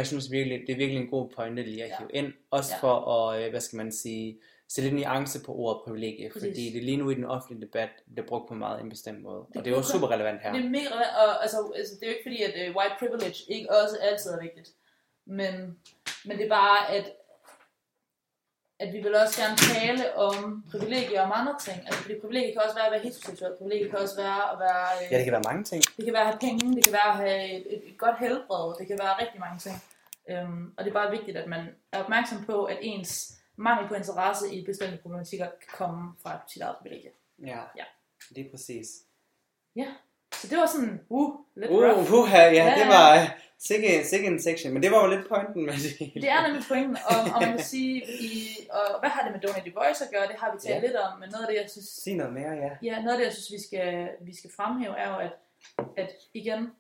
synes virkelig, det er virkelig en god pointe lige at hive ind. Også for at, hvad skal man sige, sætte lidt nuance på ordet privilegie. Præcis. Fordi det lige nu i den offentlige debat, det er brugt på meget en bestemt måde. Og det er jo super relevant her. Det er mere, og altså, det er jo ikke fordi, at white privilege ikke også altid er vigtigt. Men det er bare, at vi vil også gerne tale om privilegier og om andre ting. Altså, fordi privilegier kan også være at være heteroseksuel. Privilegier kan også være at være... det kan være mange ting. Det kan være at have penge, det kan være at have et godt helbred, det kan være rigtig mange ting. Og det er bare vigtigt, at man er opmærksom på, at ens mangel på interesse i bestemte problematikker kan komme fra sit eget privilegie. Ja, det er præcis. Ja, så det var sådan... det var... Sikke en section, men det var jo lidt pointen med det. Det er nemlig pointen, og man kan sige, og hvad har det med Donate Your Voice at gøre, det har vi talt lidt om, men noget af det, jeg synes... Sig noget mere, noget af det, jeg synes, vi skal fremhæve, er jo, at igen,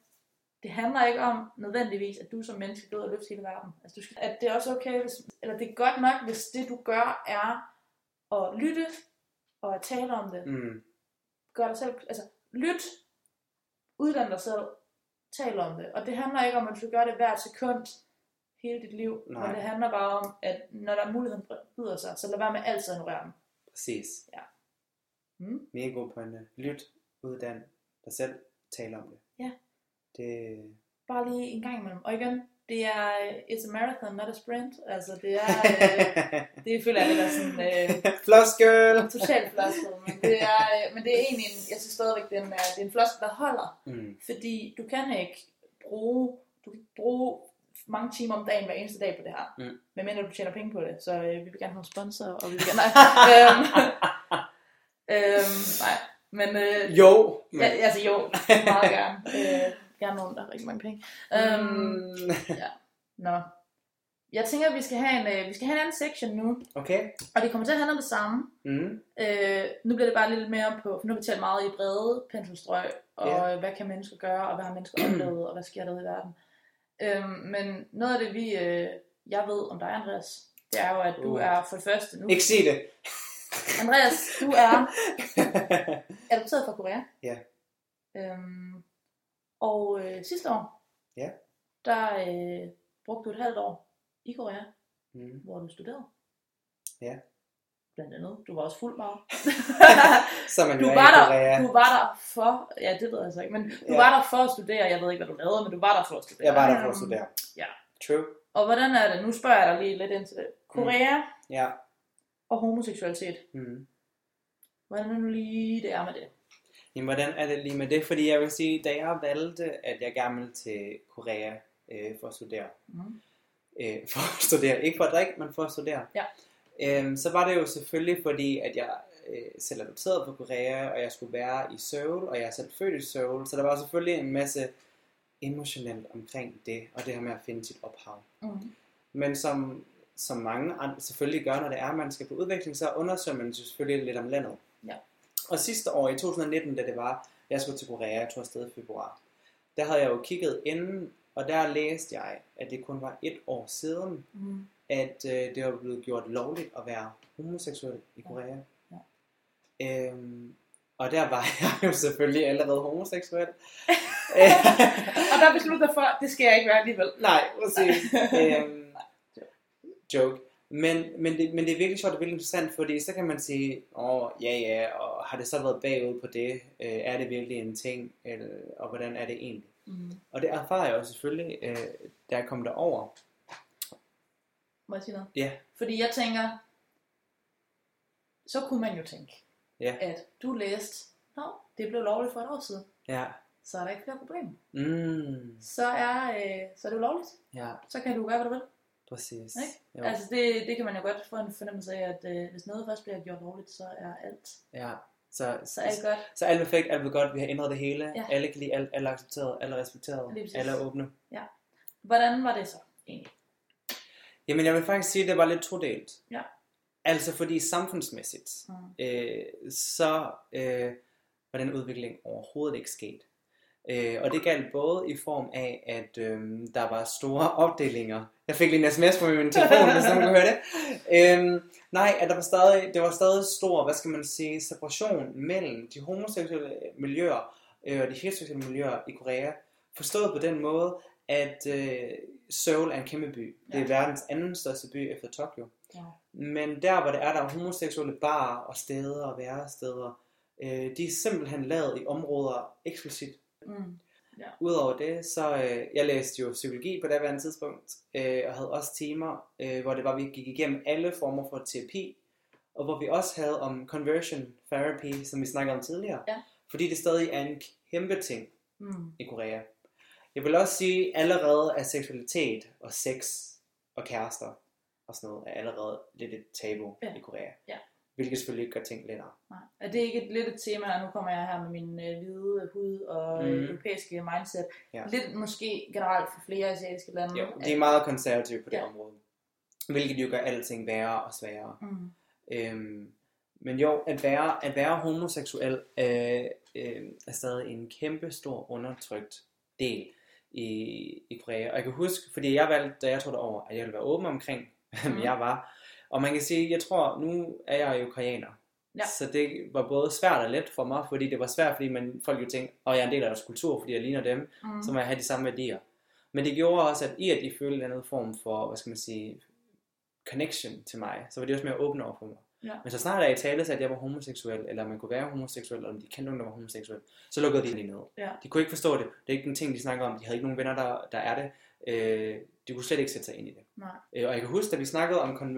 det handler ikke om nødvendigvis, at du som menneske går ud og løfter hele verden. Altså, at det er også okay, eller det er godt nok, hvis det, du gør, er at lytte og at tale om det. Gør dig selv... Altså, lyt, uddann dig selv, tale om det. Og det handler ikke om, at du gør det hvert sekund hele dit liv. Nej. Men det handler bare om, at når der er muligheden byder sig, så lad være med altid at ignorere dem. Præcis. Ja. Mega god pointe. Lyt, uddan dig selv, tale om det. Ja. Det... Bare lige en gang imellem. Og igen, det er it's a marathon, not a sprint. Altså det er... det føler jeg lidt af sådan... floskel! Totalt floskel. Men det er egentlig en... Jeg synes stadigvæk, det er en floskel, der holder. Fordi du kan ikke bruge mange timer om dagen hver eneste dag på det her. Men mindre du tjener penge på det. Så vi vil gerne have sponsor, og vi vil gerne... nej. Men... jo! Men... Ja, altså jo, meget gerne. Jeg er nogen, der har rigtig mange penge. Ja. Nå. Jeg tænker, at vi skal have en anden section nu. Okay. Og det kommer til at handle om det samme. Nu bliver det bare lidt mere på, for nu har vi talt meget i brede penselstrøg, og hvad kan mennesker gøre, og hvad har mennesker oplevet, og hvad sker der i verden. Men noget af det, jeg ved om dig, Andreas, det er jo, at du er for det første nu. Ikke sig det. Andreas, du er adopteret fra Korea. Ja. Og sidste år, der brugte du et halvt år i Korea, hvor du studerede. Ja. Blandt andet. Du var også fuld meget. Du var der for, ja det ved jeg altså ikke, men du var der for at studere. Jeg ved ikke, hvad du lavede, men du var der for at studere. Jeg var der for at studere. Ja. True. Og hvordan er det? Nu spørger jeg dig lige lidt ind til det. Korea og homoseksualitet. Hvordan er det nu lige, det er med det? Jamen, hvordan er det lige med det? Fordi jeg vil sige, da jeg valgte, at jeg gerne ville til Korea for at studere. For at studere. Ikke for at drikke, men for at studere. Ja. Så var det jo selvfølgelig, fordi at jeg selv adopteret på Korea, og jeg skulle være i Seoul, og jeg er selv født i Seoul. Så der var selvfølgelig en masse emotionelt omkring det, og det her med at finde sit ophav. Men som mange andre selvfølgelig gør, når det er, at man skal på udvikling, så undersøger man selvfølgelig lidt om landet. Ja. Og sidste år, i 2019, da det var, jeg skulle til Korea, jeg tog afsted i februar, der havde jeg jo kigget inden, og der læste jeg, at det kun var 1 år siden, at det var blevet gjort lovligt at være homoseksuel i Korea. Ja. Og der var jeg jo selvfølgelig allerede homoseksuel. Og der besluttede jeg for, det skal jeg ikke være alligevel. Nej, præcis. Joke. Men det er virkelig sjovt og virkelig interessant, fordi så kan man sige, og har det så været bagud på det? Er det virkelig en ting? Og hvordan er det egentlig? Mm. Og det erfarer jeg også selvfølgelig, da jeg kom derover. Må jeg sige noget? Yeah. Fordi jeg tænker, så kunne man jo tænke, yeah, at du læste, det blev lovligt for et år siden. Yeah. Så er der ikke flere problemer. Mm. Så er det ulovligt. Yeah. Så kan du gøre, hvad du vil. Præcis. Okay? Altså det kan man jo godt få en fornemmelse af, at hvis noget først bliver gjort lovligt, så er alt. Ja. Så alt godt. Så alt perfekt, alt godt, vi har ændret det hele. Ja. Alle kan lide alt, alle er accepteret, alle er respekteret, alle er åbne. Ja. Hvordan var det så egentlig? Jamen jeg vil faktisk sige, at det var lidt todelt. Ja. Altså fordi samfundsmæssigt, var den udvikling overhovedet ikke sket. Og det galt både i form af, at der var store opdelinger. Jeg fik lige en sms på min telefon, hvis nogen kunne høre det. At der var stadig stor, hvad skal man sige, separation mellem de homoseksuelle miljøer og de heteroseksuelle miljøer i Korea. Forstået på den måde, at Seoul er en kæmpe by. Det er verdens anden største by efter Tokyo. Ja. Men der, hvor det er, der er homoseksuelle barer og steder og væresteder, de er simpelthen lavet i områder eksklusivt. Mm. Ja. Udover det, så jeg læste jo psykologi på daværende tidspunkt, og havde også timer, hvor det var, vi gik igennem alle former for terapi, og hvor vi også havde om conversion therapy, som vi snakkede om tidligere, fordi det stadig er en kæmpe ting i Korea. Jeg vil også sige, allerede at seksualitet og sex og kærester og sådan noget er allerede lidt et tabu i Korea. Ja. Hvilket selvfølgelig ikke gør ting lettere. Nej. Er det ikke et lidt et tema, og nu kommer jeg her med min hvide hud og europæiske mindset. Ja. Lidt måske generelt for flere asiatiske lande. Jo, det er meget konservativt på det område. Hvilket jo gør alting værre og sværere. Mm. Men jo, at være homoseksuel er stadig en kæmpe stor undertrykt del i Korea. Og jeg kan huske, fordi jeg valgte, da jeg tog derover, at jeg ville være åben omkring, hvem jeg var. Og man kan sige, jeg tror, nu er jeg jo koreaner, så det var både svært og let for mig, fordi det var svært, fordi folk jo tænkte, jeg er en del af deres kultur, fordi jeg ligner dem, så må jeg have de samme værdier. Men det gjorde også, at de følte en anden form for, hvad skal man sige, connection til mig, så var det også mere åbne over for mig. Ja. Men så snart jeg talte, at jeg var homoseksuel, eller man kunne være homoseksuel, eller om de kendte nogen, der var homoseksuel, så lukkede de lige ned. Ja. De kunne ikke forstå det. Det er ikke den ting, de snakker om. De havde ikke nogen venner, der er det. De kunne slet ikke sætte sig ind i det. Nej. Og jeg kan huske, at vi snakkede om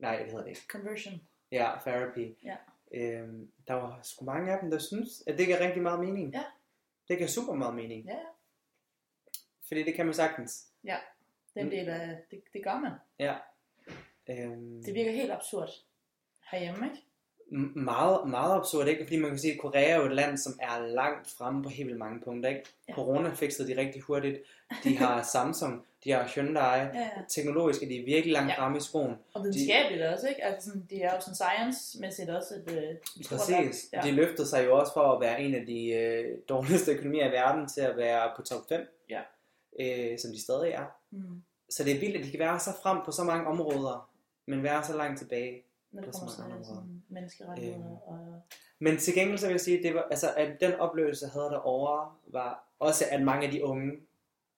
det hedder det ikke. Conversion. Ja, therapy. Ja. Der var sgu mange af dem, der synes, at det gav rigtig meget mening. Ja. Det gav super meget mening. Ja. Fordi det kan man sagtens. Ja, den del af, det gør man. Ja. Det virker helt absurd herhjemme, ikke? Meget, meget absurd, ikke? Fordi man kan sige, at Korea er jo et land, som er langt fremme på helt vildt mange punkter, ikke? Ja. Corona fikset de rigtig hurtigt. De har Samsung, de har Hyundai. Ja. Teknologisk er de virkelig langt fremme i skoen. Og videnskabeligt også, ikke? Altså sådan, de er jo sådan science-mæssigt også et præcis. De løftede sig jo også for at være en af de dårligste økonomier i verden til at være på top 5, som de stadig er. Mm. Så det er vildt, at de kan være så frem på så mange områder, men være så langt tilbage. Når det kommer sådan menneskerettigheder og... Men til gengæld så vil jeg sige, det var, altså, at den oplevelse, jeg havde derovre, var også, at mange af de unge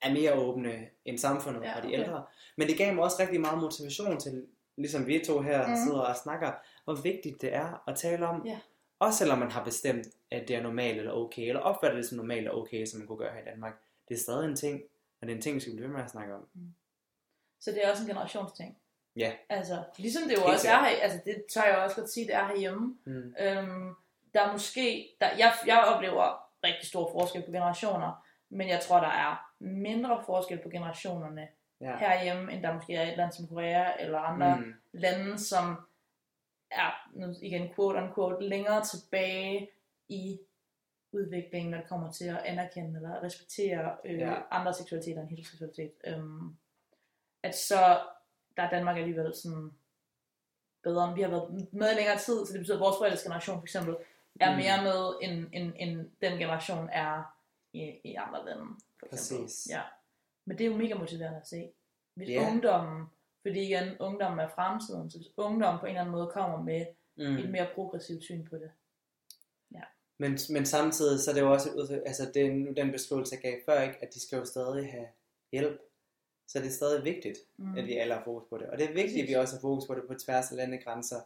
er mere åbne end samfundet og de ældre. Men det gav mig også rigtig meget motivation til, ligesom vi to her sidder og snakker, hvor vigtigt det er at tale om. Ja. Også selvom man har bestemt, at det er normalt eller okay, eller opfatter det som normalt eller okay, som man kunne gøre her i Danmark. Det er stadig en ting, og det er en ting, vi skal blive ved med at snakke om. Mm. Så det er også en generationsting. Ja. Yeah. Altså, ligesom det jo helt også er her, altså det tør jeg også godt sige, det er herhjemme. Mm. Der er måske, jeg oplever rigtig stor forskel på generationer, men jeg tror, der er mindre forskel på generationerne herhjemme, end der måske er et land som Korea, eller andre lande, som er, igen quote unquote, længere tilbage i udviklingen, når det kommer til at anerkende eller respektere andre seksualiteter end heteroseksualitet. Der er Danmark alligevel sådan bedre. Vi har været med i længere tid, så det betyder, at vores forældres generation for eksempel er mere med, end den generation er i andre lande. For præcis. Ja. Men det er jo mega motiverende at se. Hvis ungdommen, fordi igen, ungdommen er fremtiden, så hvis ungdommen på en eller anden måde kommer med et mere progressivt syn på det. Ja. Men samtidig så er det jo også den beskrivelse, jeg gav før, ikke? At de skal jo stadig have hjælp. Så det er stadig vigtigt, at vi alle har fokus på det. Og det er vigtigt, at vi også har fokus på det på tværs af landegrænser.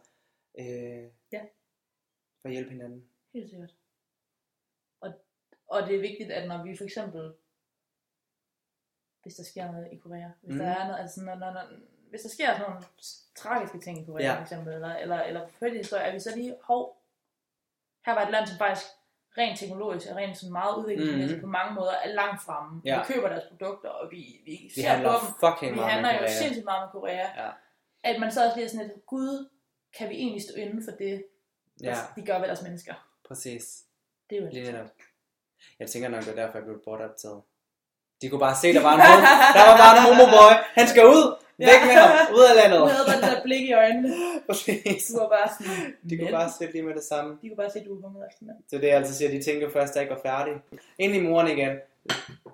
for at hjælpe hinanden. Helt sikkert. Og det er vigtigt, at når vi for eksempel, hvis der sker noget i Korea, hvis der er noget, altså når hvis der sker sådan nogle tragiske ting i Korea, for eksempel, eller forfærdelige historier, er vi så lige, her var et land, som faktisk rent teknologisk og rent sådan meget udviklingsmæssigt på mange måder er langt fremme. Ja. Vi køber deres produkter, og vi ser på dem. Vi handler jo sindssygt meget med Korea. Ja. At man så også lige sådan et, gud, kan vi egentlig stå inden for det, de gør ved deres mennesker? Præcis. Det er jo lidt. Jeg tænker nok, det var derfor, jeg blev bortoptaget. De kunne bare se, der var bare en homoboy. Han skal ud. Væk med ham. Ud af landet. Du havde bare det der blik i øjnene. Præcis. Du var bare sådan. De kunne bare se lige med det samme. De kunne bare se, at du var kommet efter. Så det er altså siger, de tænker først, at jeg ikke var færdig. Ind i moren igen.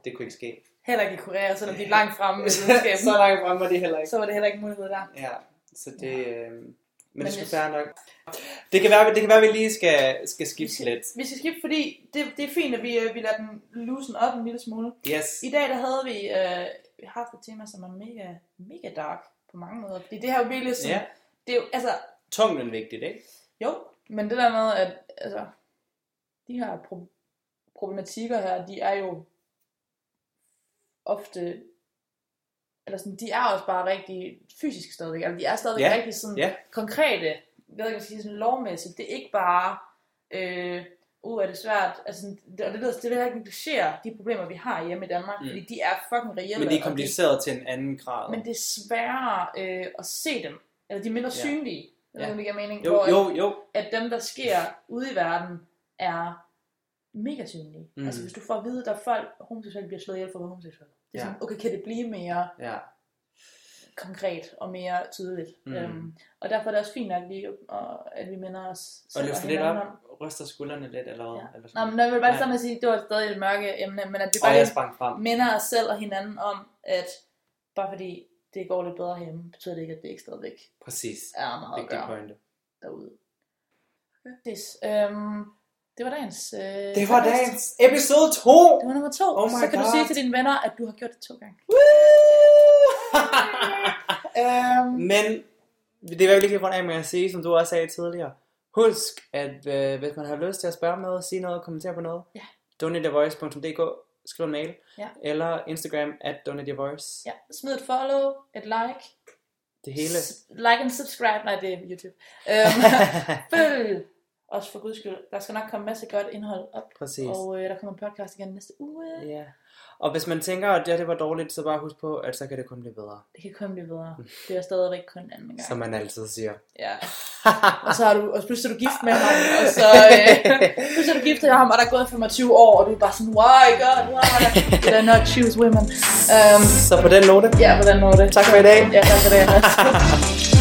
Det kunne ikke ske. Heller ikke i Korea, selvom de er langt fremme med videnskaben. Så langt fremme var de heller ikke. Så var det heller ikke mulighed der. Ja, så det... Men det skal være nok. Det kan være, at vi lige skal skifte lidt. Vi skal skifte, fordi det er fint, at vi lader den loosen op en lille smule. Yes. I dag der havde vi haft et tema, som er mega, mega dark på mange måder. Fordi det her jo virkelig sådan... Det er jo, altså... Tunglen vigtigt, ikke? Jo, men det der med, at altså, de her problematikker her, de er jo ofte... Eller sådan, de er også bare rigtig fysisk stadigvæk, eller de er stadigvæk rigtig sådan konkrete, ved jeg ikke sige, sådan lovmæssigt. Det er ikke bare, er det svært, altså, og det vil ikke negligere de problemer, vi har hjemme i Danmark, fordi de er fucking reelle. Men de er kompliceret til en anden grad. Men det er sværere at se dem, eller de er mindre synlige, det giver mening, jo. At dem, der sker ude i verden, er mega synlige. Mm. Altså hvis du får at vide, at der er folk, homoseksuelle bliver slået ihjel for homoseksuelle. Det er sådan, okay, kan det blive mere konkret og mere tydeligt? Og derfor er det også fint, at vi minder os... Og løfter lidt op, ryster skuldrene lidt, eller hvad? Ja. Nå, men jeg vil bare sammen at sige, at det var stadig et mørke emne, men at vi bare minder os selv og hinanden om, at bare fordi det går lidt bedre hjemme, betyder det ikke, at det ikke stadigvæk er meget vigtig pointe derude. Det var dagens episode 2. Det var nummer 2. Oh my så kan God. Du sige til dine venner, at du har gjort det 2 gange. Men det er virkelig for en af at sige, som du også sagde tidligere. Husk, at hvis man har lyst til at spørge om noget, sige noget, kommentere på noget, donateyourvoice.dk, skriv en mail, eller Instagram @donateyourvoice. Ja. Smid et follow, et like. Det hele. Like and subscribe. Nej, det er YouTube. Følg. Også for guds skyld, der skal nok komme masse godt indhold op. Præcis. Og der kommer en podcast igen næste uge. Ja. Og hvis man tænker, at det var dårligt, så bare husk på, at så kan det kun blive bedre. Det kan kun blive bedre. Det er stadigvæk kun en anden gang. Som man altid siger. Ja. Og pludselig er du gift med ham, og så pludselig er du gift med ham, og der er gået 25 år, og du er bare sådan, why god, why? Did I not choose women? Så på den note. Ja, på den note. Tak for i dag. Ja, tak for i dag.